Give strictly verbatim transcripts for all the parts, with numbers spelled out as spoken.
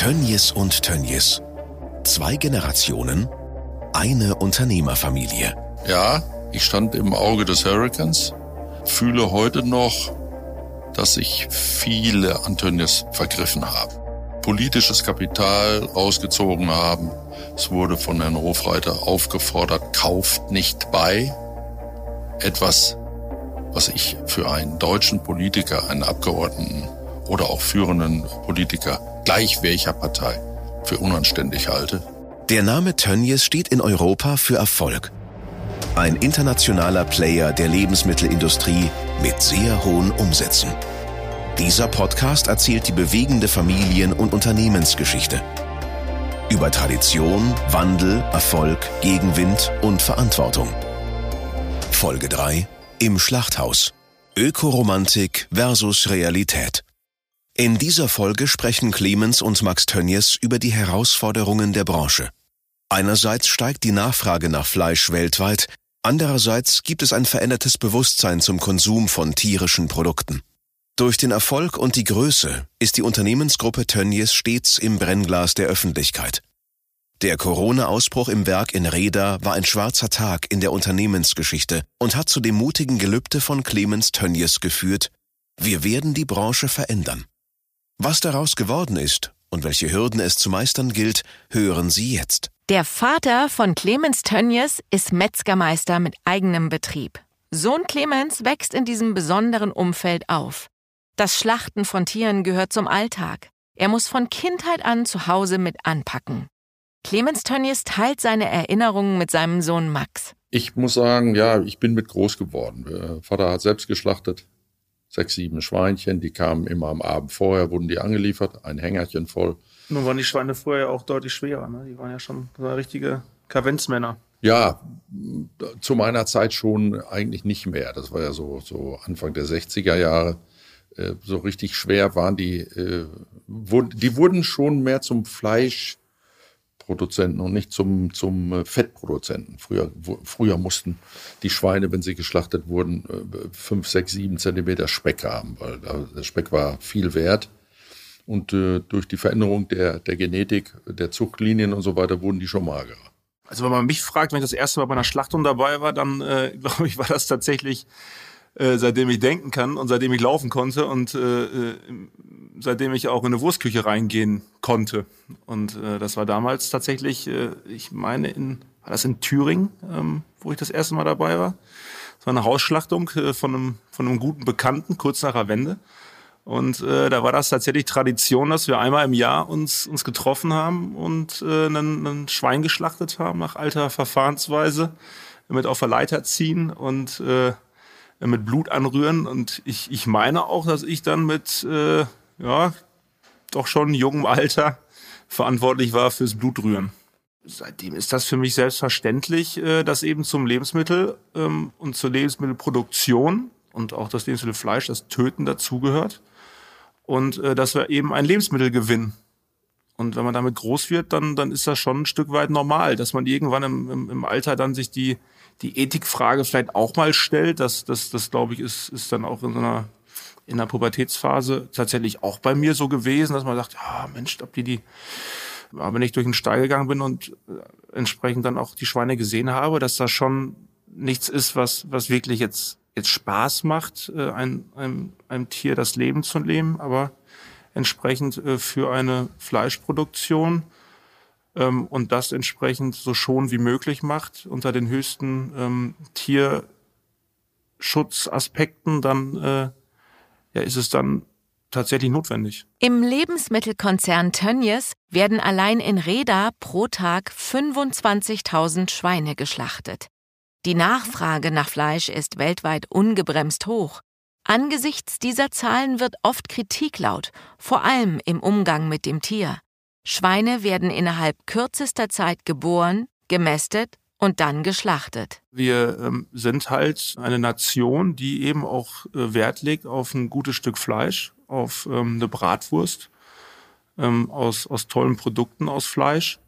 Tönnies und Tönnies. Zwei Generationen, eine Unternehmerfamilie. Ja, ich stand im Auge des Hurrikans, fühle heute noch, dass sich viele an Tönnies vergriffen haben, politisches Kapital rausgezogen haben. Es wurde von Herrn Hofreiter aufgefordert, kauft nicht bei. Etwas, was ich für einen deutschen Politiker, einen Abgeordneten oder auch führenden Politiker, gleich welcher Partei, für unanständig halte. Der Name Tönnies steht in Europa für Erfolg. Ein internationaler Player der Lebensmittelindustrie mit sehr hohen Umsätzen. Dieser Podcast erzählt die bewegende Familien- und Unternehmensgeschichte. Über Tradition, Wandel, Erfolg, Gegenwind und Verantwortung. Folge drei: Im Schlachthaus. Ökoromantik versus Realität. In dieser Folge sprechen Clemens und Max Tönnies über die Herausforderungen der Branche. Einerseits steigt die Nachfrage nach Fleisch weltweit, andererseits gibt es ein verändertes Bewusstsein zum Konsum von tierischen Produkten. Durch den Erfolg und die Größe ist die Unternehmensgruppe Tönnies stets im Brennglas der Öffentlichkeit. Der Corona-Ausbruch im Werk in Reda war ein schwarzer Tag in der Unternehmensgeschichte und hat zu dem mutigen Gelübde von Clemens Tönnies geführt: Wir werden die Branche verändern. Was daraus geworden ist und welche Hürden es zu meistern gilt, hören Sie jetzt. Der Vater von Clemens Tönnies ist Metzgermeister mit eigenem Betrieb. Sohn Clemens wächst in diesem besonderen Umfeld auf. Das Schlachten von Tieren gehört zum Alltag. Er muss von Kindheit an zu Hause mit anpacken. Clemens Tönnies teilt seine Erinnerungen mit seinem Sohn Max. Ich muss sagen, ja, ich bin mit groß geworden. Der Vater hat selbst geschlachtet. Sechs, sieben Schweinchen, die kamen immer am Abend vorher, wurden die angeliefert, ein Hängerchen voll. Nun waren die Schweine vorher auch deutlich schwerer, ne? Die waren ja schon waren richtige Kavenzmänner. Ja, zu meiner Zeit schon eigentlich nicht mehr. Das war ja so, so Anfang der sechziger Jahre. So richtig schwer waren die, äh, wurden, die wurden schon mehr zum Fleischproduzenten und nicht zum, zum Fettproduzenten. Früher, früher mussten die Schweine, wenn sie geschlachtet wurden, fünf, sechs, sieben Zentimeter Speck haben, weil der Speck war viel wert. Und äh, durch die Veränderung der, der Genetik, der Zuchtlinien und so weiter wurden die schon magerer. Also wenn man mich fragt, wenn ich das erste Mal bei einer Schlachtung dabei war, dann äh, glaube ich, war das tatsächlich... Äh, seitdem ich denken kann und seitdem ich laufen konnte und äh, seitdem ich auch in eine Wurstküche reingehen konnte. Und äh, das war damals tatsächlich, äh, ich meine, in, war das in Thüringen, ähm, wo ich das erste Mal dabei war. Das war eine Hausschlachtung äh, von einem, von einem guten Bekannten, kurz nach der Wende. Und äh, da war das tatsächlich Tradition, dass wir einmal im Jahr uns, uns getroffen haben und äh, ein Schwein geschlachtet haben, nach alter Verfahrensweise, mit auf der Leiter ziehen und äh, mit Blut anrühren. Und ich, ich meine auch, dass ich dann mit äh, ja doch schon jungem Alter verantwortlich war fürs Blutrühren. Seitdem ist das für mich selbstverständlich, äh, dass eben zum Lebensmittel ähm, und zur Lebensmittelproduktion und auch das Lebensmittelfleisch, das Töten dazugehört. Und äh, dass wir eben ein Lebensmittel gewinnen. Und wenn man damit groß wird, dann, dann ist das schon ein Stück weit normal, dass man irgendwann im, im, im Alter dann sich die die Ethikfrage vielleicht auch mal stellt. Das, das, das glaube ich, ist, ist dann auch in so einer, in der Pubertätsphase tatsächlich auch bei mir so gewesen, dass man sagt, ja, Mensch, ob die die, wenn ich durch den Stall gegangen bin und entsprechend dann auch die Schweine gesehen habe, dass das schon nichts ist, was, was wirklich jetzt, jetzt Spaß macht, einem, einem, einem Tier das Leben zu leben, aber entsprechend für eine Fleischproduktion und das entsprechend so schon wie möglich macht, unter den höchsten ähm, Tierschutzaspekten, dann äh, ja, ist es dann tatsächlich notwendig. Im Lebensmittelkonzern Tönnies werden allein in Reda pro Tag fünfundzwanzigtausend Schweine geschlachtet. Die Nachfrage nach Fleisch ist weltweit ungebremst hoch. Angesichts dieser Zahlen wird oft Kritik laut, vor allem im Umgang mit dem Tier. Schweine werden innerhalb kürzester Zeit geboren, gemästet und dann geschlachtet. Wir ähm, sind halt eine Nation, die eben auch äh, Wert legt auf ein gutes Stück Fleisch, auf ähm, eine Bratwurst, ähm, aus, aus tollen Produkten aus Fleisch.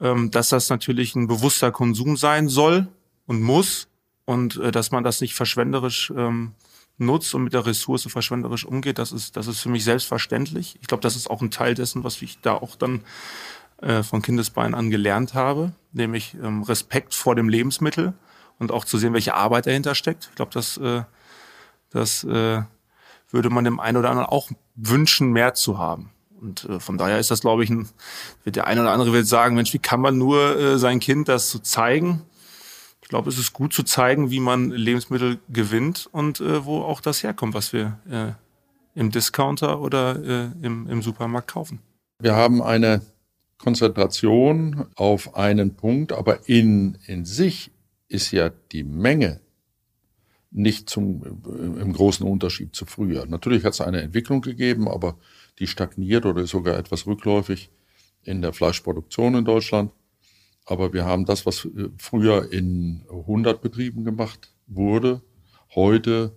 Ähm, dass das natürlich ein bewusster Konsum sein soll und muss und äh, dass man das nicht verschwenderisch ähm, nutzt und mit der Ressource verschwenderisch umgeht, das ist, das ist für mich selbstverständlich. Ich glaube, das ist auch ein Teil dessen, was ich da auch dann äh, von Kindesbeinen an gelernt habe, nämlich ähm, Respekt vor dem Lebensmittel und auch zu sehen, welche Arbeit dahinter steckt. Ich glaube, das, äh, das äh, würde man dem einen oder anderen auch wünschen, mehr zu haben. Und äh, von daher ist das, glaube ich, ein, wird der eine oder andere wird sagen, Mensch, wie kann man nur äh, sein Kind das so zeigen? Ich glaube, es ist gut zu zeigen, wie man Lebensmittel gewinnt und äh, wo auch das herkommt, was wir äh, im Discounter oder äh, im, im Supermarkt kaufen. Wir haben eine Konzentration auf einen Punkt, aber in, in sich ist ja die Menge nicht zum, im großen Unterschied zu früher. Natürlich hat es eine Entwicklung gegeben, aber die stagniert oder ist sogar etwas rückläufig in der Fleischproduktion in Deutschland. Aber wir haben das, was früher in hundert Betrieben gemacht wurde, heute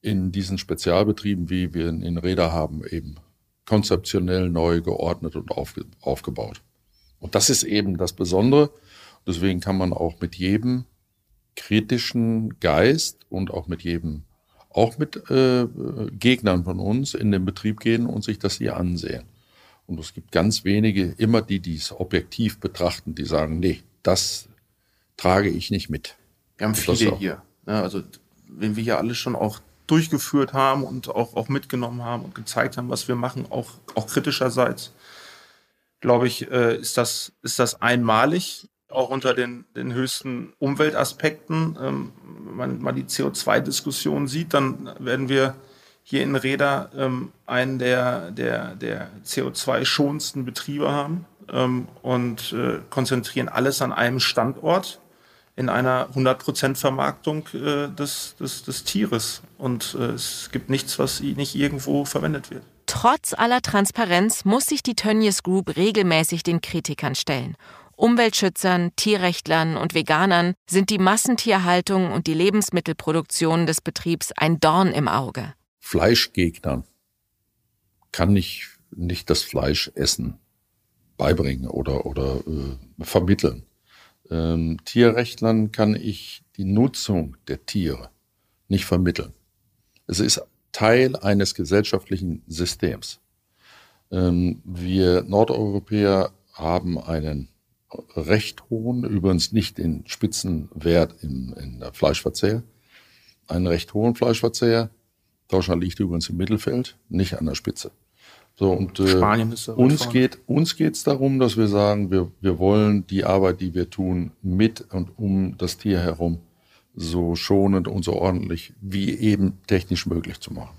in diesen Spezialbetrieben, wie wir in Reda haben, eben konzeptionell neu geordnet und aufge- aufgebaut. Und das ist eben das Besondere. Deswegen kann man auch mit jedem kritischen Geist und auch mit jedem, auch mit äh, Gegnern von uns in den Betrieb gehen und sich das hier ansehen. Und es gibt ganz wenige, immer die, die es objektiv betrachten, die sagen, nee, das trage ich nicht mit. Wir haben viele hier. Ja, also wenn wir hier alles schon auch durchgeführt haben und auch, auch mitgenommen haben und gezeigt haben, was wir machen, auch, auch kritischerseits, glaube ich, äh, ist das, ist das einmalig. Auch unter den, den höchsten Umweltaspekten. Ähm, wenn man mal die C O zwei Diskussion sieht, dann werden wir hier in Reda ähm, einen der, der, der C O zwei schonendsten Betriebe haben ähm, und äh, konzentrieren alles an einem Standort in einer hundert Prozent Vermarktung äh, des, des, des Tieres. Und äh, es gibt nichts, was nicht irgendwo verwendet wird. Trotz aller Transparenz muss sich die Tönnies Group regelmäßig den Kritikern stellen. Umweltschützern, Tierrechtlern und Veganern sind die Massentierhaltung und die Lebensmittelproduktion des Betriebs ein Dorn im Auge. Fleischgegnern kann ich nicht das Fleischessen beibringen oder, oder äh, vermitteln. Ähm, Tierrechtlern kann ich die Nutzung der Tiere nicht vermitteln. Es ist Teil eines gesellschaftlichen Systems. Ähm, wir Nordeuropäer haben einen recht hohen, übrigens nicht den Spitzenwert im, in der Fleischverzehr, einen recht hohen Fleischverzehr. Deutschland liegt übrigens im Mittelfeld, nicht an der Spitze. So, und äh, Spanien ist da uns geht uns geht's darum, dass wir sagen, wir, wir wollen die Arbeit, die wir tun, mit und um das Tier herum so schonend und so ordentlich wie eben technisch möglich zu machen.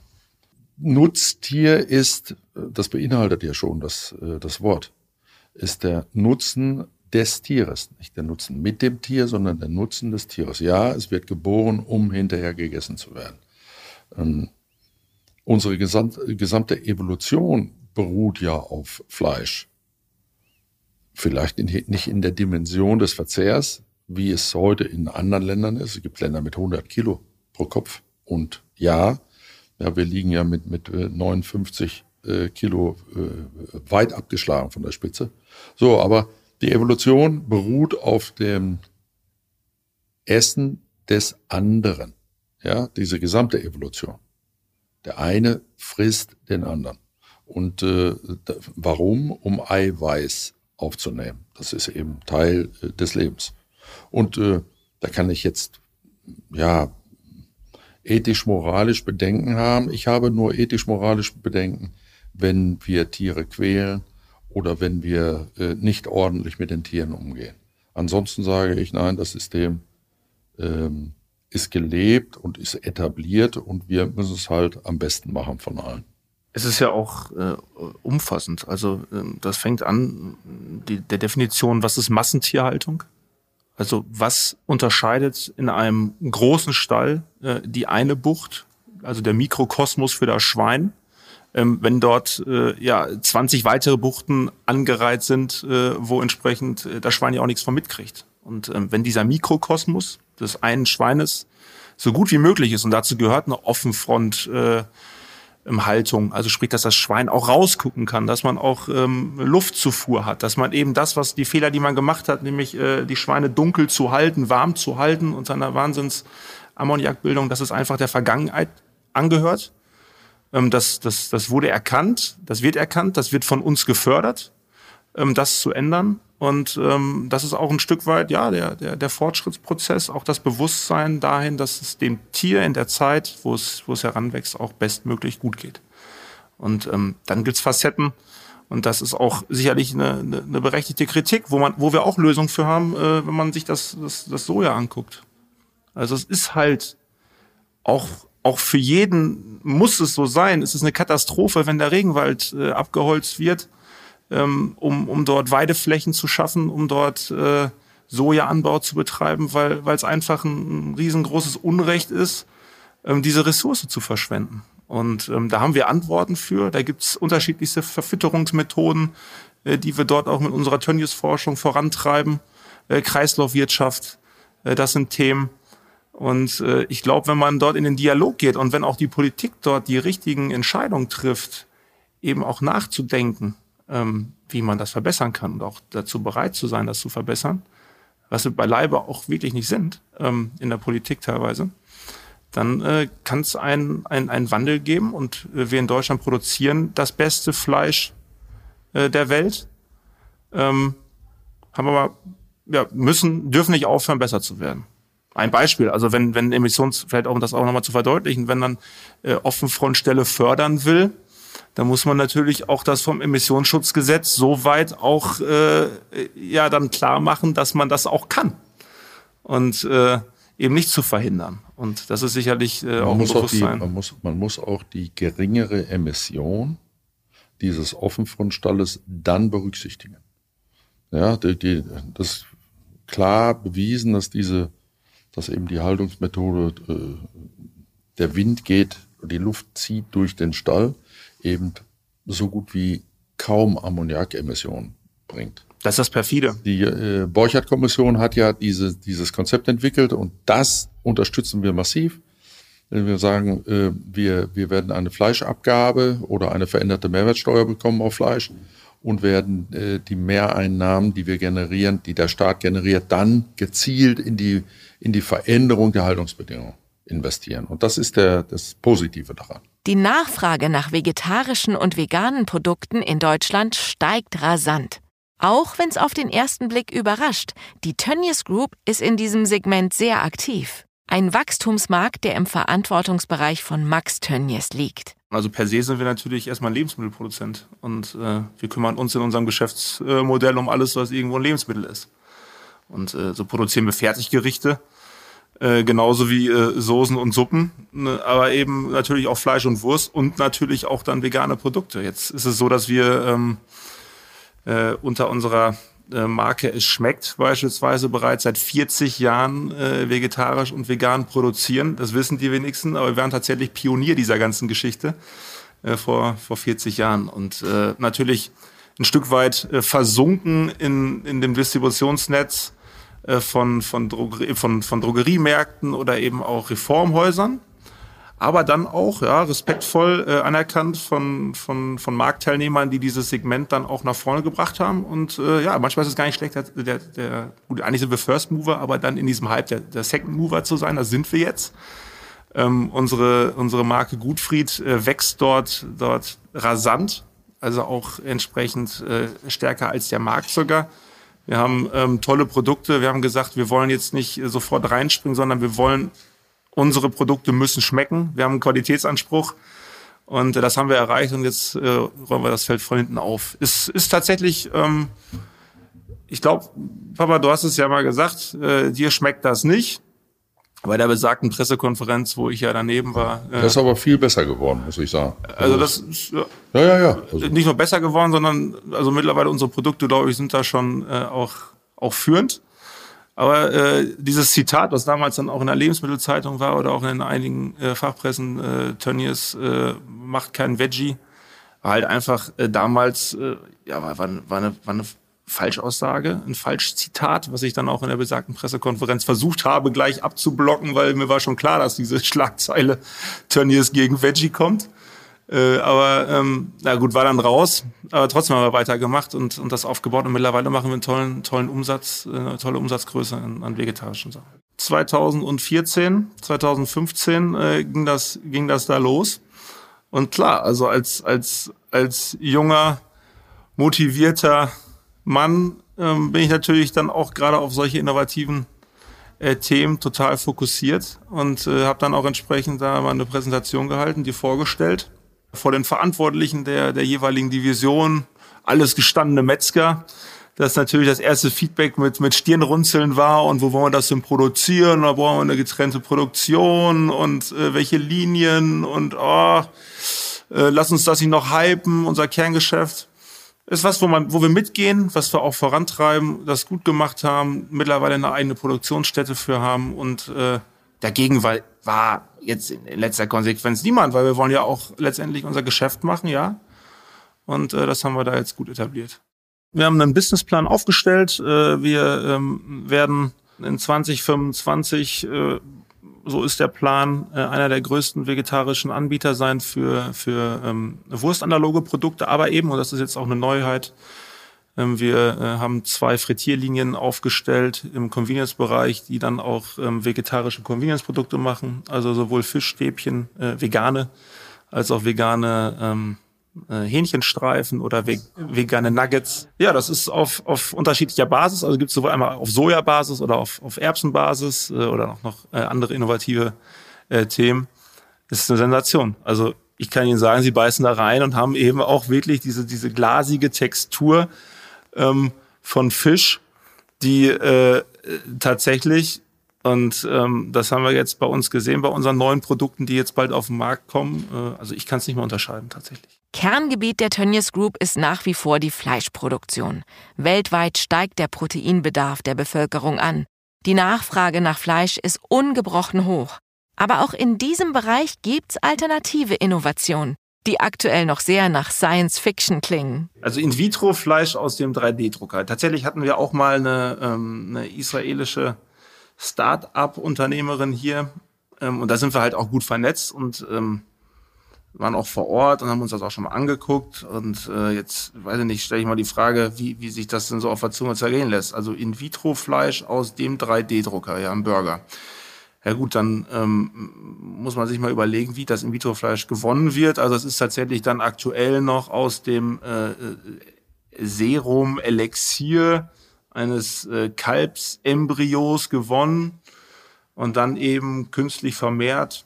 Nutztier ist, das beinhaltet ja schon das, das Wort, ist der Nutzen des Tieres, nicht der Nutzen mit dem Tier, sondern der Nutzen des Tieres. Ja, es wird geboren, um hinterher gegessen zu werden. Ähm, unsere gesamte, gesamte Evolution beruht ja auf Fleisch. Vielleicht in, nicht in der Dimension des Verzehrs, wie es heute in anderen Ländern ist. Es gibt Länder mit hundert Kilo pro Kopf. Und ja, ja wir liegen ja mit, mit neunundfünfzig Kilo äh, weit abgeschlagen von der Spitze. So, aber die Evolution beruht auf dem Essen des anderen. Ja, diese gesamte Evolution. Der eine frisst den anderen. Und äh, da, warum? Um Eiweiß aufzunehmen. Das ist eben Teil äh, des Lebens. Und äh, da kann ich jetzt, ja, ethisch-moralisch Bedenken haben. Ich habe nur ethisch-moralisch Bedenken, wenn wir Tiere quälen oder wenn wir äh, nicht ordentlich mit den Tieren umgehen. Ansonsten sage ich, nein, das System ähm, ist gelebt und ist etabliert und wir müssen es halt am besten machen von allen. Es ist ja auch äh, umfassend. Also äh, das fängt an, die, der Definition, was ist Massentierhaltung? Also was unterscheidet in einem großen Stall äh, die eine Bucht, also der Mikrokosmos für das Schwein, Ähm, wenn dort äh, ja zwanzig weitere Buchten angereiht sind, äh, wo entsprechend äh, das Schwein ja auch nichts von mitkriegt. Und ähm, wenn dieser Mikrokosmos des einen Schweines so gut wie möglich ist, und dazu gehört eine Offenfront-Haltung, äh, also sprich, dass das Schwein auch rausgucken kann, dass man auch ähm, Luftzufuhr hat, dass man eben das, was die Fehler, die man gemacht hat, nämlich äh, die Schweine dunkel zu halten, warm zu halten und seiner Wahnsinns-Ammoniakbildung, das ist einfach der Vergangenheit angehört. Das, das, das wurde erkannt, das wird erkannt, das wird von uns gefördert, das zu ändern. Und das ist auch ein Stück weit ja der, der, der Fortschrittsprozess, auch das Bewusstsein dahin, dass es dem Tier in der Zeit, wo es, wo es heranwächst, auch bestmöglich gut geht. Und ähm, dann gibt's Facetten. Und das ist auch sicherlich eine, eine berechtigte Kritik, wo man, wo wir auch Lösungen für haben, äh, wenn man sich das, das, das Soja anguckt. Also es ist halt auch, auch für jeden muss es so sein. Es ist eine Katastrophe, wenn der Regenwald äh, abgeholzt wird, ähm, um, um dort Weideflächen zu schaffen, um dort äh, Sojaanbau zu betreiben, weil weil es einfach ein riesengroßes Unrecht ist, ähm, diese Ressource zu verschwenden. Und ähm, da haben wir Antworten für. Da gibt es unterschiedlichste Verfütterungsmethoden, äh, die wir dort auch mit unserer Tönnies-Forschung vorantreiben. Äh, Kreislaufwirtschaft, äh, das sind Themen. Und äh, ich glaube, wenn man dort in den Dialog geht und wenn auch die Politik dort die richtigen Entscheidungen trifft, eben auch nachzudenken, ähm, wie man das verbessern kann und auch dazu bereit zu sein, das zu verbessern, was wir beileibe auch wirklich nicht sind, ähm, in der Politik teilweise, dann äh, kann es einen, einen, einen Wandel geben und äh, wir in Deutschland produzieren das beste Fleisch äh, der Welt. Ähm, haben aber, ja, müssen, dürfen nicht aufhören, besser zu werden. Ein Beispiel, also wenn, wenn Emissions, vielleicht auch, um das auch nochmal zu verdeutlichen, wenn man äh, Offenfrontstelle fördern will, dann muss man natürlich auch das vom Emissionsschutzgesetz soweit auch, äh, ja, dann klar machen, dass man das auch kann. Und, äh, eben nicht zu verhindern. Und das ist sicherlich äh, auch ein Bewusstsein. Man muss, man muss auch die geringere Emission dieses Offenfrontstalles dann berücksichtigen. Ja, die, die, das ist klar bewiesen, dass diese, dass eben die Haltungsmethode, äh, der Wind geht, die Luft zieht durch den Stall, eben so gut wie kaum Ammoniakemissionen bringt. Das ist das perfide. Die äh, Borchert-Kommission hat ja diese, dieses Konzept entwickelt und das unterstützen wir massiv. Wenn wir sagen, äh, wir, wir werden eine Fleischabgabe oder eine veränderte Mehrwertsteuer bekommen auf Fleisch und werden äh, die Mehreinnahmen, die wir generieren, die der Staat generiert, dann gezielt in die, in die Veränderung der Haltungsbedingungen investieren. Und das ist der, das Positive daran. Die Nachfrage nach vegetarischen und veganen Produkten in Deutschland steigt rasant. Auch wenn es auf den ersten Blick überrascht, die Tönnies Group ist in diesem Segment sehr aktiv. Ein Wachstumsmarkt, der im Verantwortungsbereich von Max Tönnies liegt. Also per se sind wir natürlich erstmal ein Lebensmittelproduzent. Und äh, wir kümmern uns in unserem Geschäftsmodell um alles, was irgendwo ein Lebensmittel ist. Und äh, so produzieren wir Fertiggerichte, äh, genauso wie äh, Soßen und Suppen. Ne, aber eben natürlich auch Fleisch und Wurst und natürlich auch dann vegane Produkte. Jetzt ist es so, dass wir... Ähm, Äh, unter unserer äh, Marke Es Schmeckt beispielsweise bereits seit vierzig Jahren äh, vegetarisch und vegan produzieren. Das wissen die wenigsten, aber wir waren tatsächlich Pionier dieser ganzen Geschichte äh, vor, vor vierzig Jahren. Und äh, natürlich ein Stück weit äh, versunken in, in dem Distributionsnetz äh, von, von, Drogerie, von, von Drogeriemärkten oder eben auch Reformhäusern. Aber dann auch ja respektvoll äh, anerkannt von von von Marktteilnehmern, die dieses Segment dann auch nach vorne gebracht haben. Und äh, ja, manchmal ist es gar nicht schlecht, der, der, der gut, eigentlich sind wir First Mover, aber dann in diesem Hype der, der Second Mover zu sein, das sind wir jetzt. Ähm, unsere unsere Marke Gutfried äh, wächst dort dort rasant, also auch entsprechend äh, stärker als der Markt sogar. Wir haben ähm, tolle Produkte. Wir haben gesagt, wir wollen jetzt nicht sofort reinspringen, sondern wir wollen unsere Produkte müssen schmecken. Wir haben einen Qualitätsanspruch und das haben wir erreicht und jetzt äh, räumen wir das Feld von hinten auf. Es ist tatsächlich, ähm, ich glaube, Papa, du hast es ja mal gesagt, äh, dir schmeckt das nicht. Bei der besagten Pressekonferenz, wo ich ja daneben war. Äh, das ist aber viel besser geworden, muss ich sagen. Also, also das ist ja, ja, ja, ja. Also nicht nur besser geworden, sondern also mittlerweile unsere Produkte, glaube ich, sind da schon äh, auch, auch führend. Aber äh, dieses Zitat, was damals dann auch in der Lebensmittelzeitung war oder auch in einigen äh, Fachpressen, äh, Tönnies äh, macht keinen Veggie, war halt einfach äh, damals, äh, ja, war, war, war, eine, war eine Falschaussage, ein Falschzitat, was ich dann auch in der besagten Pressekonferenz versucht habe, gleich abzublocken, weil mir war schon klar, dass diese Schlagzeile Tönnies gegen Veggie kommt. Äh, aber ähm, na gut, war dann raus, aber trotzdem haben wir weitergemacht und, und das aufgebaut und mittlerweile machen wir einen tollen, tollen Umsatz, eine tolle Umsatzgröße an, an vegetarischen Sachen. zweitausendvierzehn, zweitausendfünfzehn äh, ging das, ging das da los. Und klar, also als, als, als junger, motivierter Mann ähm, bin ich natürlich dann auch gerade auf solche innovativen äh, Themen total fokussiert und äh, habe dann auch entsprechend da mal eine Präsentation gehalten, die vorgestellt, vor den Verantwortlichen der, der jeweiligen Division, alles gestandene Metzger. Das natürlich das erste Feedback mit, mit Stirnrunzeln war und wo wollen wir das denn produzieren? Da brauchen wir eine getrennte Produktion und äh, welche Linien und oh, äh, lass uns das nicht noch hypen, unser Kerngeschäft. Ist was, wo man, wo wir mitgehen, was wir auch vorantreiben, das gut gemacht haben, mittlerweile eine eigene Produktionsstätte für haben und äh, dagegen war, war jetzt in letzter Konsequenz niemand, weil wir wollen ja auch letztendlich unser Geschäft machen, ja. Und äh, das haben wir da jetzt gut etabliert. Wir haben einen Businessplan aufgestellt. Wir werden in zwanzig fünfundzwanzig, so ist der Plan, einer der größten vegetarischen Anbieter sein für, für wurstanaloge Produkte. Aber eben, und das ist jetzt auch eine Neuheit, wir haben zwei Frittierlinien aufgestellt im Convenience-Bereich, die dann auch vegetarische Convenience-Produkte machen. Also sowohl Fischstäbchen, vegane, als auch vegane Hähnchenstreifen oder vegane Nuggets. Ja, das ist auf, auf unterschiedlicher Basis. Also gibt es sowohl einmal auf Sojabasis oder auf, auf Erbsenbasis oder auch noch andere innovative äh, Themen. Das ist eine Sensation. Also ich kann Ihnen sagen, Sie beißen da rein und haben eben auch wirklich diese, diese glasige Textur ähm, von Fisch, die äh, tatsächlich, und ähm, das haben wir jetzt bei uns gesehen, bei unseren neuen Produkten, die jetzt bald auf den Markt kommen. Äh, also ich kann es nicht mehr unterscheiden tatsächlich. Kerngebiet der Tönnies Group ist nach wie vor die Fleischproduktion. Weltweit steigt der Proteinbedarf der Bevölkerung an. Die Nachfrage nach Fleisch ist ungebrochen hoch. Aber auch in diesem Bereich gibt's alternative Innovationen, die aktuell noch sehr nach Science-Fiction klingen. Also In-vitro-Fleisch aus dem drei D-Drucker. Tatsächlich hatten wir auch mal eine, ähm, eine israelische Start-up-Unternehmerin hier. Ähm, und da sind wir halt auch gut vernetzt und ähm, waren auch vor Ort und haben uns das auch schon mal angeguckt. Und äh, jetzt, weiß ich nicht, stelle ich mal die Frage, wie, wie sich das denn so auf der Zunge zergehen lässt. Also In-vitro-Fleisch aus dem drei D-Drucker, ja, ein Burger. Ja gut, dann ähm, muss man sich mal überlegen, wie das In-vitro-Fleisch gewonnen wird. Also es ist tatsächlich dann aktuell noch aus dem äh, Serum-Elixier eines äh, Kalbsembryos gewonnen und dann eben künstlich vermehrt.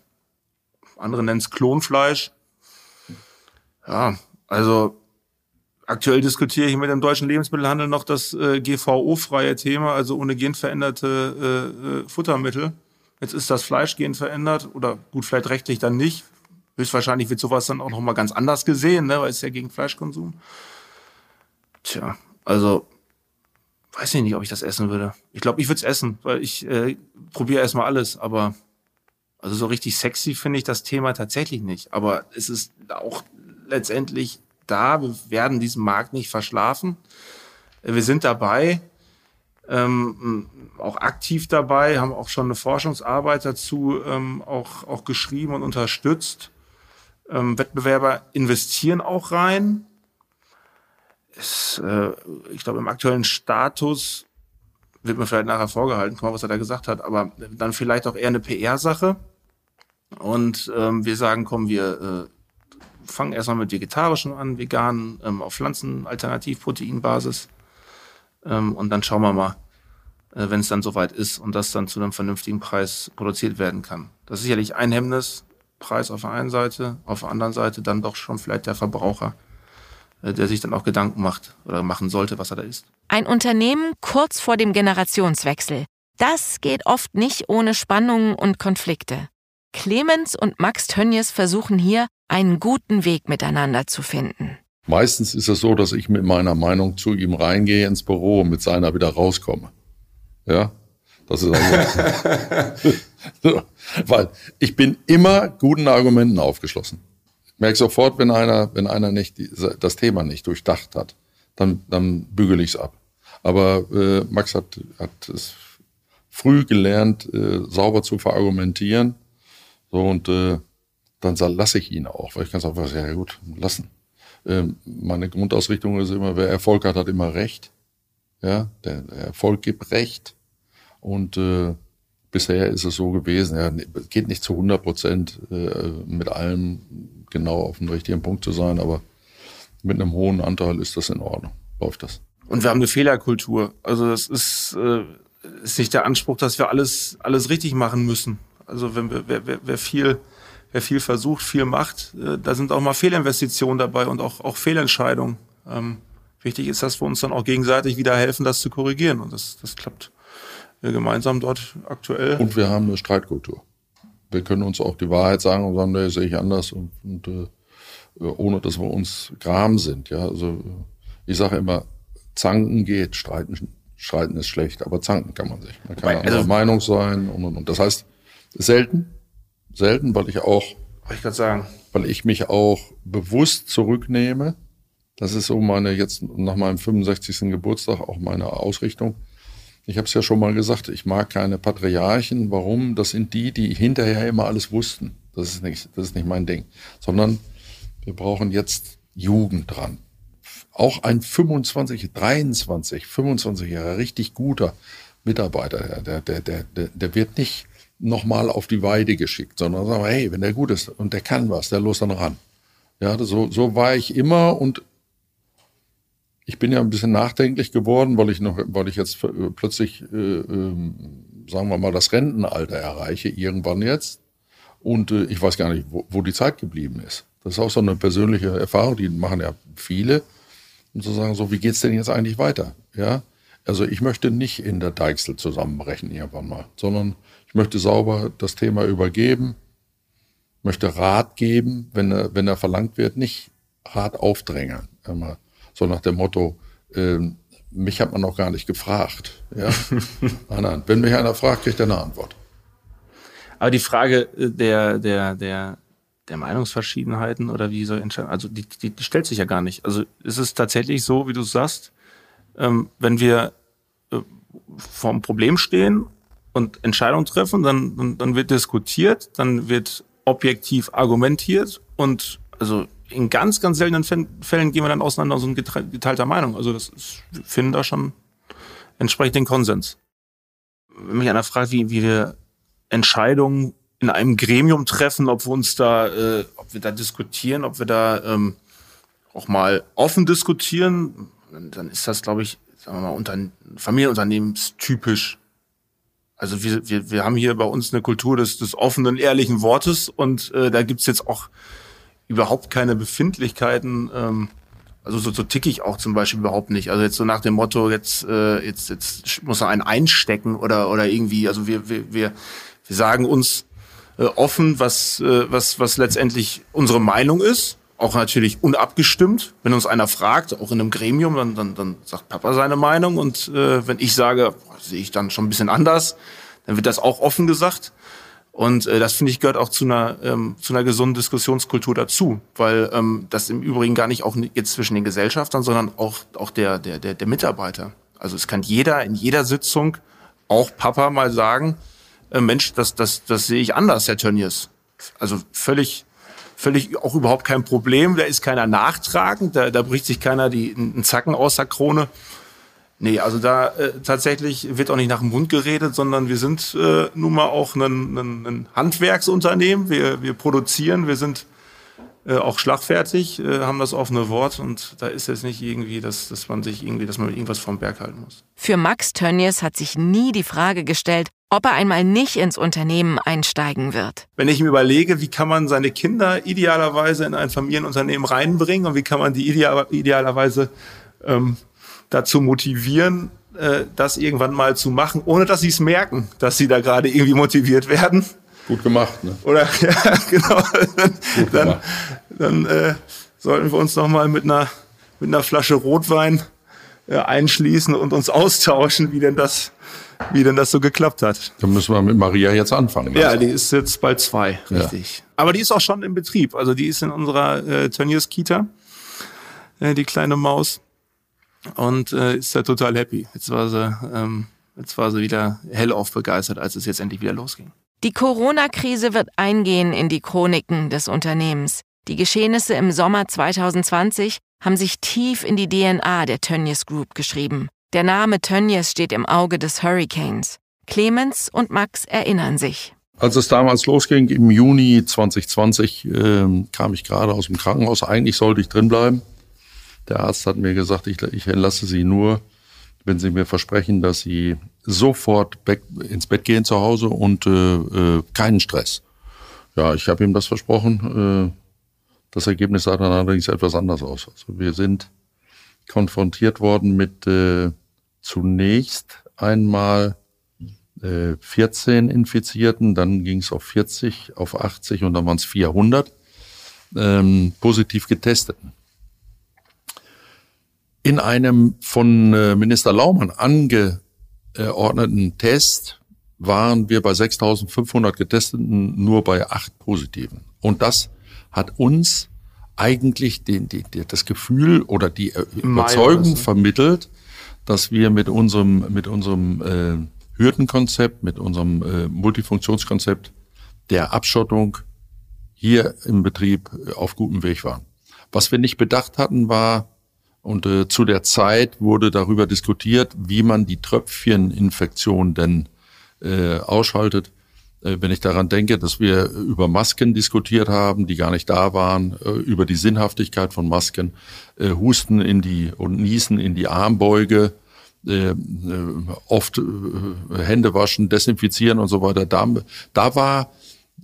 Andere nennen es Klonfleisch. Ja, also aktuell diskutiere ich mit dem deutschen Lebensmittelhandel noch das äh, G V O-freie Thema, also ohne genveränderte äh, Futtermittel. Jetzt ist das Fleisch genverändert oder gut, vielleicht rechtlich dann nicht. Höchstwahrscheinlich wird sowas dann auch nochmal ganz anders gesehen, ne, weil es ja gegen Fleischkonsum. Tja, also weiß ich nicht, ob ich das essen würde. Ich glaube, ich würde es essen, weil ich äh, probiere erstmal alles, aber also so richtig sexy finde ich das Thema tatsächlich nicht. Aber es ist auch letztendlich da. Wir werden diesen Markt nicht verschlafen. Wir sind dabei, ähm, auch aktiv dabei, haben auch schon eine Forschungsarbeit dazu ähm, auch, auch geschrieben und unterstützt. Ähm, Wettbewerber investieren auch rein. Es, äh, ich glaube, im aktuellen Status wird mir vielleicht nachher vorgehalten, guck mal, was er da gesagt hat, aber dann vielleicht auch eher eine P R-Sache. Und ähm, wir sagen, komm, wir äh, fangen erstmal mit vegetarischen an, veganen, ähm, auf Pflanzen, Alternativproteinbasis. Ähm, und dann schauen wir mal, äh, wenn es dann soweit ist und das dann zu einem vernünftigen Preis produziert werden kann. Das ist sicherlich ein Hemmnis, Preis auf der einen Seite, auf der anderen Seite dann doch schon vielleicht der Verbraucher, äh, der sich dann auch Gedanken macht oder machen sollte, was er da isst. Ein Unternehmen kurz vor dem Generationswechsel. Das geht oft nicht ohne Spannungen und Konflikte. Clemens und Max Tönnies versuchen hier, einen guten Weg miteinander zu finden. Meistens ist es so, dass ich mit meiner Meinung zu ihm reingehe ins Büro und mit seiner wieder rauskomme. Ja, das ist also so. Weil ich bin immer guten Argumenten aufgeschlossen. Ich merke sofort, wenn einer, wenn einer nicht das Thema nicht durchdacht hat. Dann, dann bügel ich es ab. Aber äh, Max hat, hat es früh gelernt, äh, sauber zu verargumentieren. So, und äh, dann lasse ich ihn auch, weil ich kann es einfach sagen, ja gut, lassen. Ähm, meine Grundausrichtung ist immer, wer Erfolg hat, hat immer Recht. Ja, der, der Erfolg gibt Recht. Und äh, bisher ist es so gewesen, ja, geht nicht zu hundert Prozent äh, mit allem genau auf den richtigen Punkt zu sein, aber mit einem hohen Anteil ist das in Ordnung, läuft das. Und wir haben eine Fehlerkultur. Also das ist, äh, ist nicht der Anspruch, dass wir alles alles richtig machen müssen. Also wenn wir, wer, wer, wer viel wer viel versucht, viel macht, äh, da sind auch mal Fehlinvestitionen dabei und auch auch Fehlentscheidungen. Ähm, wichtig ist, dass wir uns dann auch gegenseitig wieder helfen, das zu korrigieren. Und das das klappt wir gemeinsam dort aktuell. Und wir haben eine Streitkultur. Wir können uns auch die Wahrheit sagen und sagen, nee, sehe ich anders, und, und äh, ohne dass wir uns gram sind. Ja, also ich sage immer, zanken geht, streiten, streiten ist schlecht, aber zanken kann man sich. Man kann Wobei, anderer also, Meinung sein und, und, und. Das heißt, selten, selten, weil ich auch, ich kann sagen, weil ich mich auch bewusst zurücknehme. Das ist so meine, jetzt nach meinem fünfundsechzigsten Geburtstag, auch meine Ausrichtung. Ich habe es ja schon mal gesagt, ich mag keine Patriarchen. Warum? Das sind die, die hinterher immer alles wussten. Das ist nicht, das ist nicht mein Ding. Sondern wir brauchen jetzt Jugend dran. Auch ein fünfundzwanzig, dreiundzwanzig, fünfundzwanzigjähriger richtig guter Mitarbeiter, der, der, der, der wird nicht nochmal auf die Weide geschickt, sondern sagen wir, hey, wenn der gut ist und der kann was, der los dann ran. Ja, so, so war ich immer, und ich bin ja ein bisschen nachdenklich geworden, weil ich noch, weil ich jetzt plötzlich, äh, äh, sagen wir mal, das Rentenalter erreiche, irgendwann jetzt. Und äh, ich weiß gar nicht, wo, wo die Zeit geblieben ist. Das ist auch so eine persönliche Erfahrung, die machen ja viele. Und zu sagen, so, wie geht's denn jetzt eigentlich weiter? Ja, also ich möchte nicht in der Deichsel zusammenbrechen irgendwann mal, sondern ich möchte sauber das Thema übergeben, möchte Rat geben, wenn er, wenn er verlangt wird, nicht Rat aufdrängen. Einmal so nach dem Motto, äh, mich hat man noch gar nicht gefragt. Ja? Nein, nein, wenn mich einer fragt, kriegt er eine Antwort. Aber die Frage der, der, der, der Meinungsverschiedenheiten oder wie soll entscheiden, also die, die, die stellt sich ja gar nicht. Also ist es tatsächlich so, wie du sagst, ähm, wenn wir äh, vor einem Problem stehen und Entscheidungen treffen, dann, dann, dann wird diskutiert, dann wird objektiv argumentiert, und also in ganz, ganz seltenen Fällen gehen wir dann auseinander, so ein geteilter Meinung. Also das ist, wir finden da schon entsprechend den Konsens. Wenn mich einer fragt, wie, wie wir Entscheidungen in einem Gremium treffen, ob wir uns da, äh, ob wir da diskutieren, ob wir da ähm, auch mal offen diskutieren, dann ist das, glaube ich, sagen wir mal, unter familienunternehmenstypisch. Also wir, wir, wir haben hier bei uns eine Kultur des, des offenen, ehrlichen Wortes, und äh, da gibt's jetzt auch überhaupt keine Befindlichkeiten. Ähm, also so, so ticke ich auch zum Beispiel überhaupt nicht. Also jetzt so nach dem Motto, jetzt äh, jetzt jetzt muss er einen einstecken oder oder irgendwie. Also wir wir wir, wir sagen uns offen, was, was, was letztendlich unsere Meinung ist, auch natürlich unabgestimmt. Wenn uns einer fragt, auch in einem Gremium, dann, dann, dann sagt Papa seine Meinung, und äh, wenn ich sage, boah, sehe ich dann schon ein bisschen anders, dann wird das auch offen gesagt, und äh, das, finde ich, gehört auch zu einer, ähm, zu einer gesunden Diskussionskultur dazu, weil ähm, das im Übrigen gar nicht auch jetzt zwischen den Gesellschaftern, sondern auch, auch der, der, der, der Mitarbeiter. Also es kann jeder in jeder Sitzung, auch Papa, mal sagen, Mensch, das, das, das sehe ich anders, Herr Tönnies. Also völlig, völlig auch überhaupt kein Problem. Da ist keiner nachtragend, da, da bricht sich keiner die, einen Zacken aus der Krone. Nee, also da äh, tatsächlich wird auch nicht nach dem Mund geredet, sondern wir sind äh, nun mal auch ein, ein, ein Handwerksunternehmen. Wir, wir produzieren, wir sind äh, auch schlagfertig, äh, haben das offene Wort, und da ist jetzt nicht irgendwie, dass, dass man sich irgendwie, dass man irgendwas vom Berg halten muss. Für Max Tönnies hat sich nie die Frage gestellt, ob er einmal nicht ins Unternehmen einsteigen wird. Wenn ich mir überlege, wie kann man seine Kinder idealerweise in ein Familienunternehmen reinbringen und wie kann man die ideal, idealerweise ähm, dazu motivieren, äh, das irgendwann mal zu machen, ohne dass sie es merken, dass sie da gerade irgendwie motiviert werden. Gut gemacht, ne? Oder, ja, genau. Gut dann dann äh, sollten wir uns nochmal mit einer, mit einer Flasche Rotwein äh, einschließen und uns austauschen, wie denn das... wie denn das so geklappt hat. Dann müssen wir mit Maria jetzt anfangen. Ja, also. Die ist jetzt bald zwei, richtig. Ja. Aber die ist auch schon im Betrieb. Also die ist in unserer äh, Tönnies-Kita, äh, die kleine Maus. Und äh, ist da total happy. Jetzt war sie, ähm, jetzt war sie wieder hellauf begeistert, als es jetzt endlich wieder losging. Die Corona-Krise wird eingehen in die Chroniken des Unternehmens. Die Geschehnisse im Sommer zwanzig zwanzig haben sich tief in die D N A der Tönnies Group geschrieben. Der Name Tönnies steht im Auge des Hurricanes. Clemens und Max erinnern sich. Als es damals losging, im Juni zwanzig zwanzig, äh, kam ich gerade aus dem Krankenhaus. Eigentlich sollte ich drinbleiben. Der Arzt hat mir gesagt, ich, ich entlasse Sie nur, wenn Sie mir versprechen, dass Sie sofort back, ins Bett gehen zu Hause und äh, äh, keinen Stress. Ja, ich habe ihm das versprochen. Äh, das Ergebnis sah dann allerdings etwas anders aus. Also wir sind konfrontiert worden mit äh, zunächst einmal vierzehn Infizierten, dann ging es auf vierzig, auf achtzig und dann waren es vierhundert ähm, positiv Getesteten. In einem von äh, Minister Laumann angeordneten Test waren wir bei sechstausendfünfhundert Getesteten nur bei acht Positiven. Und das hat uns eigentlich den, den, den, das Gefühl oder die Überzeugung vermittelt, dass wir mit unserem, mit unserem äh, Hürdenkonzept, mit unserem äh, Multifunktionskonzept der Abschottung hier im Betrieb auf gutem Weg waren. Was wir nicht bedacht hatten war, und äh, zu der Zeit wurde darüber diskutiert, wie man die Tröpfcheninfektion denn äh, ausschaltet. Äh, wenn ich daran denke, dass wir über Masken diskutiert haben, die gar nicht da waren, äh, über die Sinnhaftigkeit von Masken, äh, Husten in die und Niesen in die Armbeuge, Äh, oft äh, Hände waschen, desinfizieren und so weiter. Da, da war,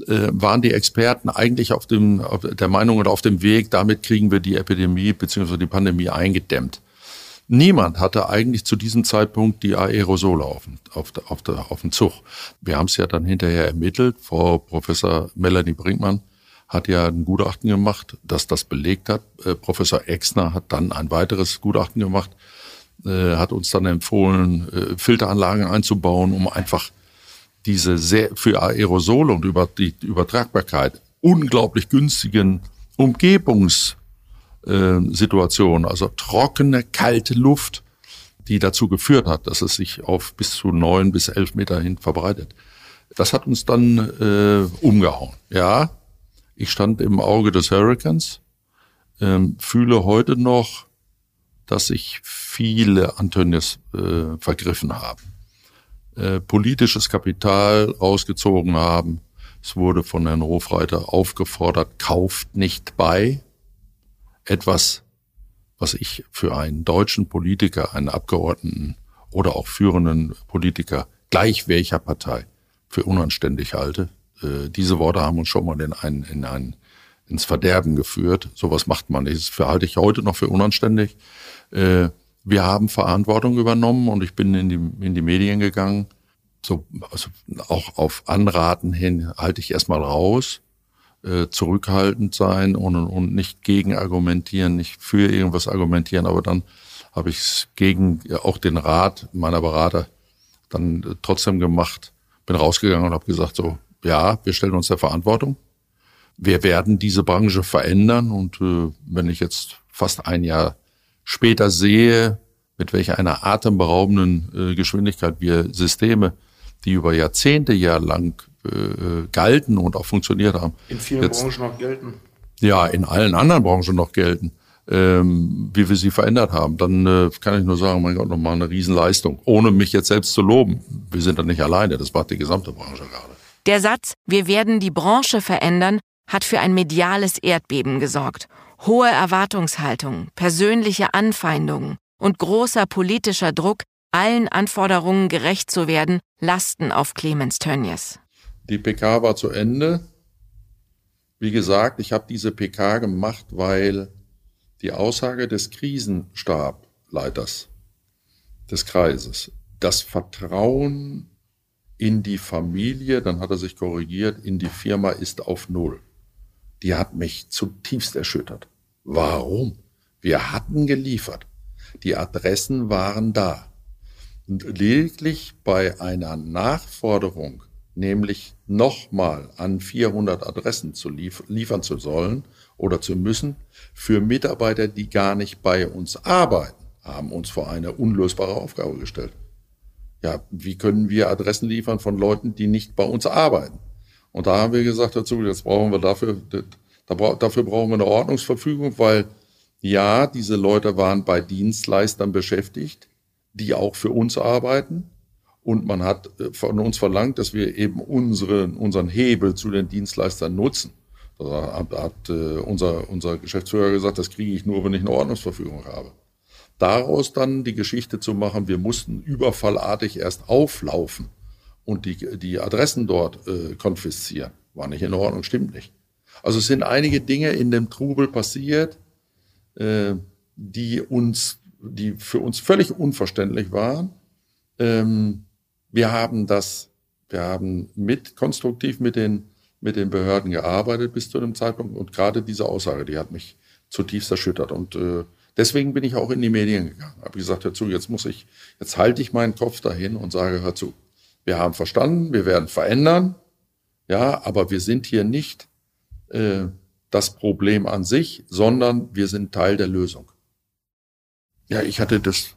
äh, waren die Experten eigentlich auf dem, auf der Meinung und auf dem Weg, damit kriegen wir die Epidemie bzw. die Pandemie eingedämmt. Niemand hatte eigentlich zu diesem Zeitpunkt die Aerosole auf, auf, auf, auf dem Zug. Wir haben es ja dann hinterher ermittelt. Frau Professor Melanie Brinkmann hat ja ein Gutachten gemacht, das das belegt hat. Äh, Professor Exner hat dann ein weiteres Gutachten gemacht, hat uns dann empfohlen, Filteranlagen einzubauen, um einfach diese sehr für Aerosole und über die Übertragbarkeit unglaublich günstigen Umgebungssituationen, also trockene, kalte Luft, die dazu geführt hat, dass es sich auf bis zu neun bis elf Meter hin verbreitet. Das hat uns dann äh, umgehauen. Ja, ich stand im Auge des Hurrikans, äh, fühle heute noch, dass sich viele an Tönnies äh, vergriffen haben, äh, politisches Kapital rausgezogen haben. Es wurde von Herrn Hofreiter aufgefordert, kauft nicht bei. Etwas, was ich für einen deutschen Politiker, einen Abgeordneten oder auch führenden Politiker, gleich welcher Partei, für unanständig halte. Äh, diese Worte haben uns schon mal in einen, in einen, ins Verderben geführt. Sowas macht man nicht. Das halte ich heute noch für unanständig. Wir haben Verantwortung übernommen und ich bin in die, in die Medien gegangen. So, also auch auf Anraten hin halte ich erstmal raus, äh, zurückhaltend sein und, und nicht gegen argumentieren, nicht für irgendwas argumentieren. Aber dann habe ich es gegen auch den Rat meiner Berater dann trotzdem gemacht, bin rausgegangen und habe gesagt, so, ja, wir stellen uns der Verantwortung. Wir werden diese Branche verändern und äh, wenn ich jetzt fast ein Jahr später sehe, mit welch einer atemberaubenden äh, Geschwindigkeit wir Systeme, die über Jahrzehnte jahrelang äh, galten und auch funktioniert haben. In vielen jetzt, Branchen noch gelten. Ja, in allen anderen Branchen noch gelten, ähm, wie wir sie verändert haben. Dann äh, kann ich nur sagen, mein Gott, nochmal eine Riesenleistung. Ohne mich jetzt selbst zu loben. Wir sind da nicht alleine, das macht die gesamte Branche gerade. Der Satz, wir werden die Branche verändern, hat für ein mediales Erdbeben gesorgt. Hohe Erwartungshaltung, persönliche Anfeindungen und großer politischer Druck, allen Anforderungen gerecht zu werden, lasten auf Clemens Tönnies. Die P K war zu Ende. Wie gesagt, ich habe diese P K gemacht, weil die Aussage des Krisenstableiters des Kreises, das Vertrauen in die Familie, dann hat er sich korrigiert, in die Firma ist auf Null. Die hat mich zutiefst erschüttert. Warum? Wir hatten geliefert. Die Adressen waren da. Und lediglich bei einer Nachforderung, nämlich nochmal an vierhundert Adressen zu lief- liefern zu sollen oder zu müssen, für Mitarbeiter, die gar nicht bei uns arbeiten, haben uns vor eine unlösbare Aufgabe gestellt. Ja, wie können wir Adressen liefern von Leuten, die nicht bei uns arbeiten? Und da haben wir gesagt dazu, jetzt brauchen wir dafür, dafür brauchen wir eine Ordnungsverfügung, weil ja, diese Leute waren bei Dienstleistern beschäftigt, die auch für uns arbeiten Und man hat von uns verlangt, dass wir eben unseren, unseren Hebel zu den Dienstleistern nutzen. Da hat, hat unser, unser Geschäftsführer gesagt, das kriege ich nur, wenn ich eine Ordnungsverfügung habe. Daraus dann die Geschichte zu machen, wir mussten überfallartig erst auflaufen und die, die Adressen dort äh, konfiszieren, war nicht in Ordnung, stimmt nicht. Also es sind einige Dinge in dem Trubel passiert, äh, die uns, die für uns völlig unverständlich waren. Ähm, wir haben das, wir haben mit konstruktiv mit den, mit den Behörden gearbeitet bis zu dem Zeitpunkt und gerade diese Aussage, die hat mich zutiefst erschüttert und äh, deswegen bin ich auch in die Medien gegangen. Habe gesagt, hör zu, jetzt muss ich, jetzt halte ich meinen Kopf dahin und sage, hör zu, wir haben verstanden, wir werden verändern, ja, aber wir sind hier nicht äh, das Problem an sich, sondern wir sind Teil der Lösung. Ja, ich hatte das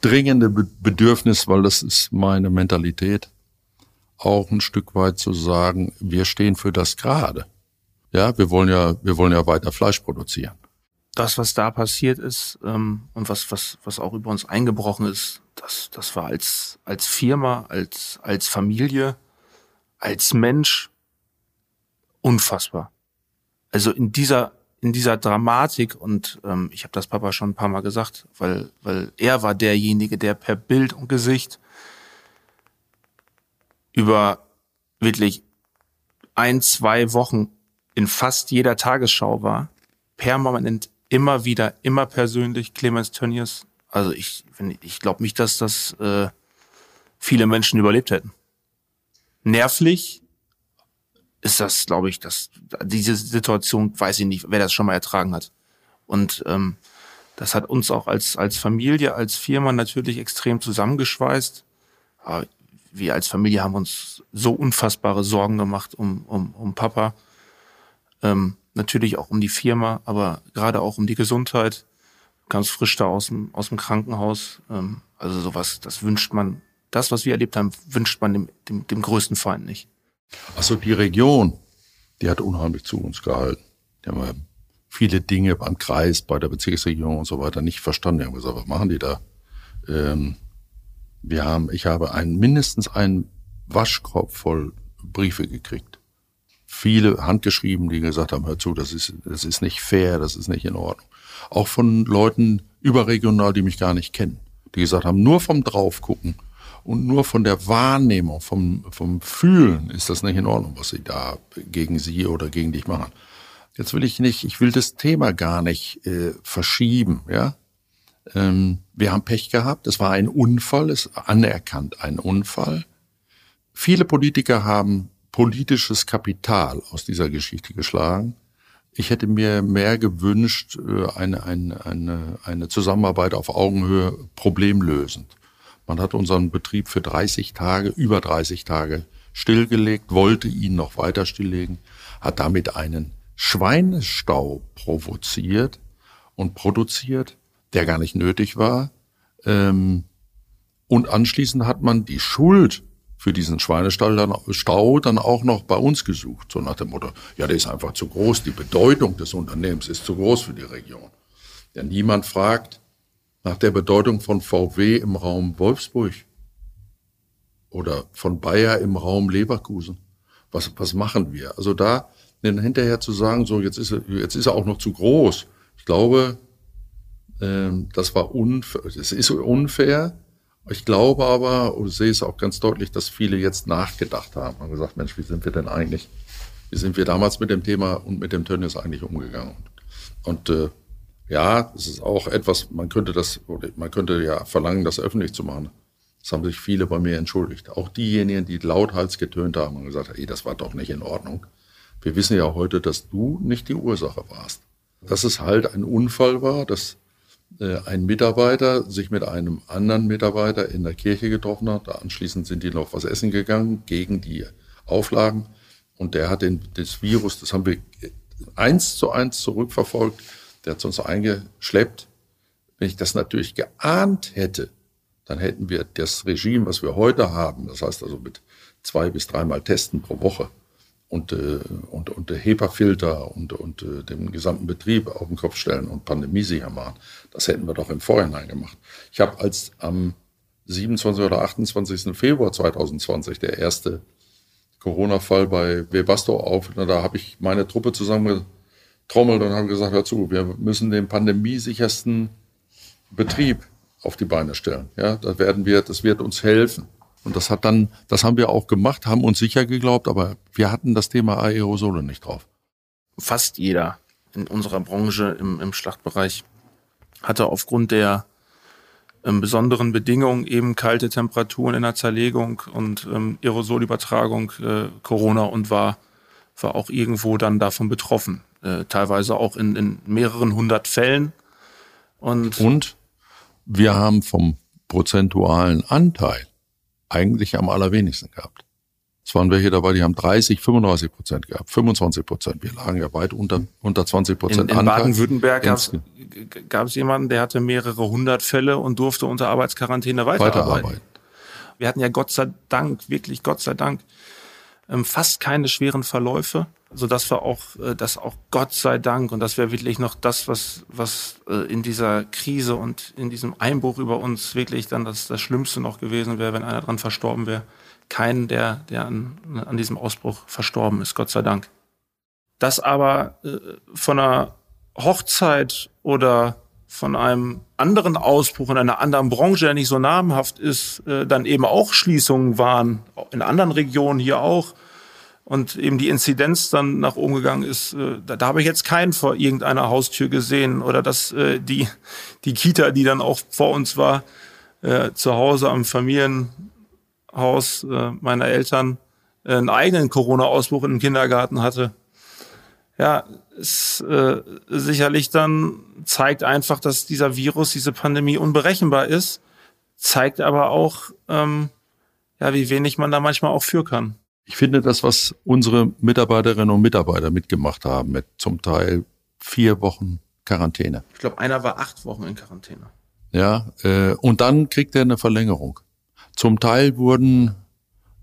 dringende Bedürfnis, weil das ist meine Mentalität, auch ein Stück weit zu sagen, wir stehen für das Gerade. Ja, wir wollen ja, wir wollen ja weiter Fleisch produzieren. Das, was da passiert ist ähm, und was was was auch über uns eingebrochen ist, das das war als als Firma, als als Familie, als Mensch unfassbar. Also in dieser in dieser Dramatik und ähm, ich habe das Papa schon ein paar Mal gesagt, weil weil er war derjenige, der per Bild und Gesicht über wirklich ein, zwei Wochen in fast jeder Tagesschau war, permanent. Immer wieder, immer persönlich, Clemens Tönnies. Also ich, ich glaube nicht, dass das äh, viele Menschen überlebt hätten. Nervlich ist das, glaube ich, dass diese Situation, weiß ich nicht, wer das schon mal ertragen hat. Und ähm, das hat uns auch als als Familie, als Firma natürlich extrem zusammengeschweißt. Aber wir als Familie haben uns so unfassbare Sorgen gemacht um um um Papa. Ähm, Natürlich auch um die Firma, aber gerade auch um die Gesundheit. Ganz frisch da aus dem, aus dem Krankenhaus. Also sowas, das wünscht man, das, was wir erlebt haben, wünscht man dem, dem, dem größten Feind nicht. Also die Region, die hat unheimlich zu uns gehalten. Die haben viele Dinge beim Kreis, bei der Bezirksregierung und so weiter nicht verstanden. Die haben gesagt, was machen die da? Ähm, wir haben, ich habe einen, mindestens einen Waschkorb voll Briefe gekriegt. Viele handgeschrieben, die gesagt haben, hör zu, das ist, das ist nicht fair, das ist nicht in Ordnung. Auch von Leuten überregional, die mich gar nicht kennen, die gesagt haben, nur vom Draufgucken und nur von der Wahrnehmung, vom, vom Fühlen ist das nicht in Ordnung, was sie da gegen sie oder gegen dich machen. Jetzt will ich nicht, ich will das Thema gar nicht äh, verschieben, ja. Ähm, wir haben Pech gehabt, es war ein Unfall, es ist anerkannt ein Unfall. Viele Politiker haben politisches Kapital aus dieser Geschichte geschlagen. Ich hätte mir mehr gewünscht, eine, eine, eine, eine Zusammenarbeit auf Augenhöhe, problemlösend. Man hat unseren Betrieb für dreißig Tage, über dreißig Tage stillgelegt, wollte ihn noch weiter stilllegen, hat damit einen Schweinestau provoziert und produziert, der gar nicht nötig war. Und anschließend hat man die Schuld für diesen Schweinestall dann, Stau dann auch noch bei uns gesucht. So nach dem Motto, ja, der ist einfach zu groß, die Bedeutung des Unternehmens ist zu groß für die Region. Denn niemand fragt nach der Bedeutung von V W im Raum Wolfsburg oder von Bayer im Raum Leverkusen. Was, was machen wir? Also da dann hinterher zu sagen, so jetzt ist er, jetzt ist er auch noch zu groß. Ich glaube, ähm, das war unfair, das ist unfair. Ich glaube aber, und sehe es auch ganz deutlich, dass viele jetzt nachgedacht haben und gesagt, Mensch, wie sind wir denn eigentlich, wie sind wir damals mit dem Thema und mit dem Tönnies eigentlich umgegangen? Und äh, ja, es ist auch etwas, man könnte das, oder man könnte ja verlangen, das öffentlich zu machen. Das haben sich viele bei mir entschuldigt. Auch diejenigen, die lauthals getönt haben und gesagt haben, ey, das war doch nicht in Ordnung. Wir wissen ja heute, dass du nicht die Ursache warst. Dass es halt ein Unfall war, dass ein Mitarbeiter sich mit einem anderen Mitarbeiter in der Kirche getroffen hat. Anschließend sind die noch was essen gegangen gegen die Auflagen. Und der hat den, das Virus, das haben wir eins zu eins zurückverfolgt. Der hat es uns eingeschleppt. Wenn ich das natürlich geahnt hätte, dann hätten wir das Regime, was wir heute haben, das heißt also mit zwei bis dreimal Testen pro Woche und, und, und HEPA-Filter und, und dem gesamten Betrieb auf den Kopf stellen und pandemiesicher machen. Das hätten wir doch im Vorhinein gemacht. Ich habe als am siebenundzwanzigsten oder achtundzwanzigsten Februar zweitausendzwanzig der erste Corona-Fall bei Webasto auf. Na, da habe ich meine Truppe zusammengetrommelt und habe gesagt, hör zu, wir müssen den pandemiesichersten Betrieb auf die Beine stellen. Ja, da werden wir, das wird uns helfen. Und das hat dann, das haben wir auch gemacht, haben uns sicher geglaubt, aber wir hatten das Thema Aerosole nicht drauf. Fast jeder in unserer Branche im, im Schlachtbereich hatte aufgrund der ähm, besonderen Bedingungen, eben kalte Temperaturen in der Zerlegung und ähm, Aerosolübertragung, äh, Corona und war, war auch irgendwo dann davon betroffen. Äh, teilweise auch in, in mehreren hundert Fällen. Und, und wir haben vom prozentualen Anteil eigentlich am allerwenigsten gehabt. Es waren welche dabei, die haben dreißig, fünfunddreißig Prozent gehabt, fünfundzwanzig Prozent. Wir lagen ja weit unter, unter zwanzig Prozent an. In Baden-Württemberg gab es jemanden, der hatte mehrere hundert Fälle und durfte unter Arbeitsquarantäne weiterarbeiten. weiterarbeiten. Wir hatten ja Gott sei Dank, wirklich Gott sei Dank, fast keine schweren Verläufe, sodass wir auch, dass auch Gott sei Dank, und das wäre wirklich noch das, was, was in dieser Krise und in diesem Einbruch über uns wirklich dann das, das Schlimmste noch gewesen wäre, wenn einer dran verstorben wäre. Keinen, der, der an, an diesem Ausbruch verstorben ist, Gott sei Dank. Dass aber äh, von einer Hochzeit oder von einem anderen Ausbruch in einer anderen Branche, der nicht so namhaft ist, äh, dann eben auch Schließungen waren, in anderen Regionen hier auch, und eben die Inzidenz dann nach oben gegangen ist, äh, da, da habe ich jetzt keinen vor irgendeiner Haustür gesehen, oder dass äh, die, die Kita, die dann auch vor uns war, äh, zu Hause am Familien Haus meiner Eltern einen eigenen Corona-Ausbruch im Kindergarten hatte. Ja, es äh, sicherlich dann zeigt einfach, dass dieser Virus, diese Pandemie unberechenbar ist, zeigt aber auch, ähm, ja, wie wenig man da manchmal auch für kann. Ich finde das, was unsere Mitarbeiterinnen und Mitarbeiter mitgemacht haben, mit zum Teil vier Wochen Quarantäne. Ich glaube, einer war acht Wochen in Quarantäne. Ja, äh, und dann kriegt er eine Verlängerung. Zum Teil wurden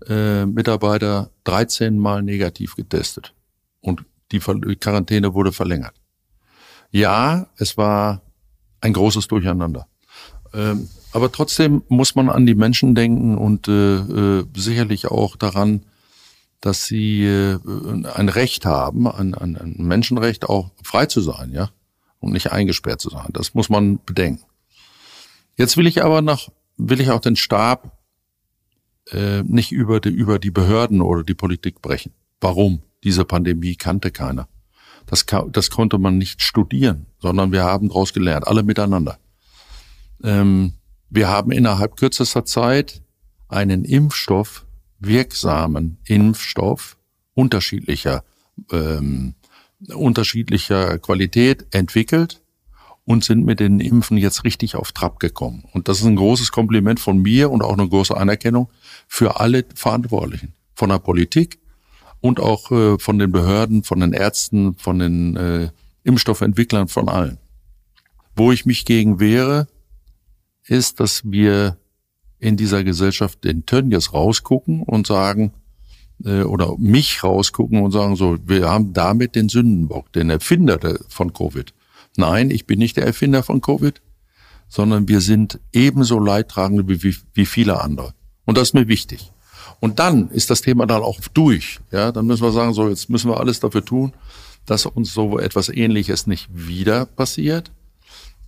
äh, Mitarbeiter dreizehn Mal negativ getestet und die Quarantäne wurde verlängert. Ja, es war ein großes Durcheinander. Ähm, aber trotzdem muss man an die Menschen denken und äh, äh, sicherlich auch daran, dass sie äh, ein Recht haben, ein, ein, ein Menschenrecht, auch frei zu sein, ja, und nicht eingesperrt zu sein. Das muss man bedenken. Jetzt will ich aber noch, will ich auch den Stab Äh, nicht über die, über die Behörden oder die Politik brechen. Warum? Diese Pandemie kannte keiner. Das, das konnte man nicht studieren, sondern wir haben daraus gelernt, alle miteinander. Ähm, wir haben innerhalb kürzester Zeit einen Impfstoff, wirksamen Impfstoff unterschiedlicher, ähm, unterschiedlicher Qualität entwickelt und sind mit den Impfen jetzt richtig auf Trab gekommen. Und das ist ein großes Kompliment von mir und auch eine große Anerkennung für alle Verantwortlichen, von der Politik und auch äh, von den Behörden, von den Ärzten, von den äh, Impfstoffentwicklern, von allen. Wo ich mich gegen wehre, ist, dass wir in dieser Gesellschaft den Tönnies rausgucken und sagen, äh, oder mich rausgucken und sagen, so, wir haben damit den Sündenbock, den Erfinder von Covid. Nein, ich bin nicht der Erfinder von Covid, sondern wir sind ebenso Leidtragende wie, wie viele andere. Und das ist mir wichtig. Und dann ist das Thema dann auch durch. Ja, dann müssen wir sagen, so, jetzt müssen wir alles dafür tun, dass uns so etwas Ähnliches nicht wieder passiert.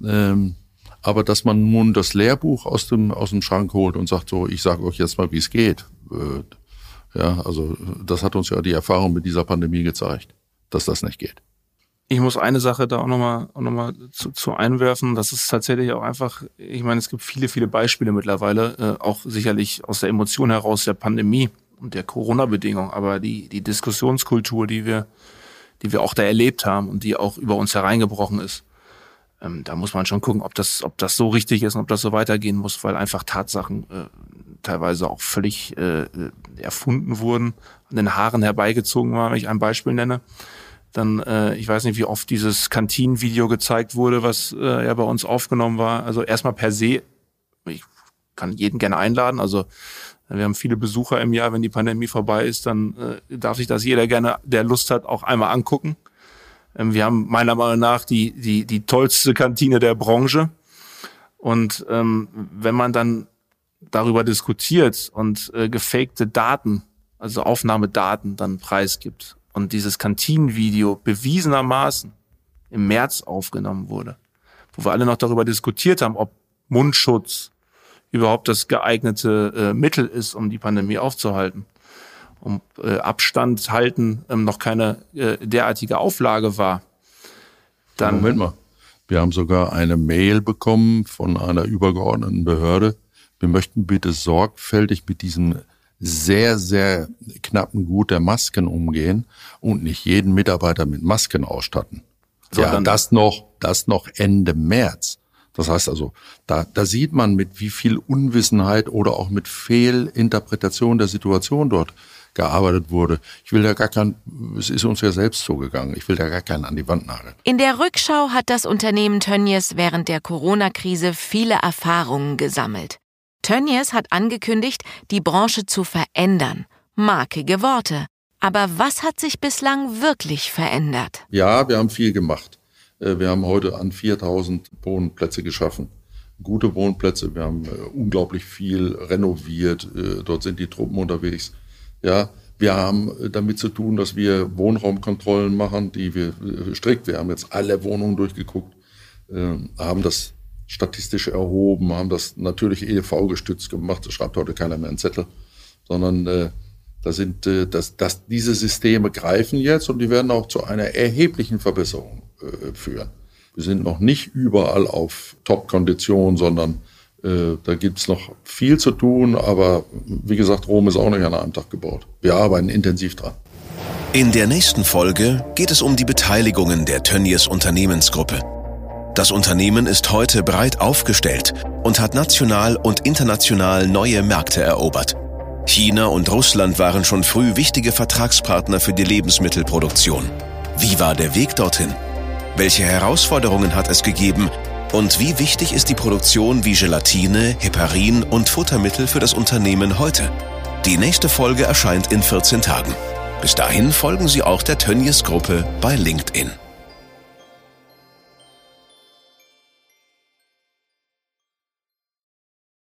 Ähm, aber dass man nun das Lehrbuch aus dem, aus dem Schrank holt und sagt, so, ich sage euch jetzt mal, wie es geht. Äh, ja, also das hat uns ja die Erfahrung mit dieser Pandemie gezeigt, dass das nicht geht. Ich muss eine Sache da auch nochmal auch noch mal zu, zu einwerfen. Das ist tatsächlich auch einfach, ich meine, es gibt viele, viele Beispiele mittlerweile, äh, auch sicherlich aus der Emotion heraus der Pandemie und der Corona-Bedingung, aber die, die Diskussionskultur, die wir, die wir auch da erlebt haben und die auch über uns hereingebrochen ist, ähm, da muss man schon gucken, ob das, ob das so richtig ist und ob das so weitergehen muss, weil einfach Tatsachen äh, teilweise auch völlig äh, erfunden wurden, an den Haaren herbeigezogen waren, wenn ich ein Beispiel nenne. Dann, äh, ich weiß nicht, wie oft dieses Kantinenvideo gezeigt wurde, was äh, ja bei uns aufgenommen war. Also erstmal per se, ich kann jeden gerne einladen. Also wir haben viele Besucher im Jahr, wenn die Pandemie vorbei ist, dann äh, darf sich das jeder gerne, der Lust hat, auch einmal angucken. Ähm, wir haben meiner Meinung nach die die die tollste Kantine der Branche. Und ähm, wenn man dann darüber diskutiert und äh, gefakte Daten, also Aufnahmedaten dann preisgibt und dieses Kantinenvideo bewiesenermaßen im März aufgenommen wurde, wo wir alle noch darüber diskutiert haben, ob Mundschutz überhaupt das geeignete äh, Mittel ist, um die Pandemie aufzuhalten. Um äh, Abstand halten ähm, noch keine äh, derartige Auflage war. Dann Moment mal, wir haben sogar eine Mail bekommen von einer übergeordneten Behörde. Wir möchten bitte sorgfältig mit diesem sehr, sehr knappen Gut der Masken umgehen und nicht jeden Mitarbeiter mit Masken ausstatten. So, ja, das noch, das noch Ende März. Das heißt also, da, da sieht man, mit wie viel Unwissenheit oder auch mit Fehlinterpretation der Situation dort gearbeitet wurde. Ich will da gar kein, es ist uns ja selbst so gegangen, ich will da gar keinen an die Wand nageln. In der Rückschau hat das Unternehmen Tönnies während der Corona-Krise viele Erfahrungen gesammelt. Tönnies hat angekündigt, die Branche zu verändern. Markige Worte. Aber was hat sich bislang wirklich verändert? Ja, wir haben viel gemacht. Wir haben heute an viertausend Wohnplätze geschaffen. Gute Wohnplätze. Wir haben unglaublich viel renoviert. Dort sind die Truppen unterwegs. Ja, wir haben damit zu tun, dass wir Wohnraumkontrollen machen, die wir strikt. Wir haben jetzt alle Wohnungen durchgeguckt, haben das statistisch erhoben, haben das natürlich E D V gestützt gemacht. Das schreibt heute keiner mehr einen Zettel, sondern da sind, dass, dass diese Systeme greifen jetzt und die werden auch zu einer erheblichen Verbesserung führen. Wir sind noch nicht überall auf Top-Kondition, sondern äh, da gibt es noch viel zu tun. Aber wie gesagt, Rom ist auch nicht an einem Tag gebaut. Wir arbeiten intensiv dran. In der nächsten Folge geht es um die Beteiligungen der Tönnies Unternehmensgruppe. Das Unternehmen ist heute breit aufgestellt und hat national und international neue Märkte erobert. China und Russland waren schon früh wichtige Vertragspartner für die Lebensmittelproduktion. Wie war der Weg dorthin? Welche Herausforderungen hat es gegeben? Und wie wichtig ist die Produktion wie Gelatine, Heparin und Futtermittel für das Unternehmen heute? Die nächste Folge erscheint in vierzehn Tagen. Bis dahin folgen Sie auch der Tönnies-Gruppe bei LinkedIn.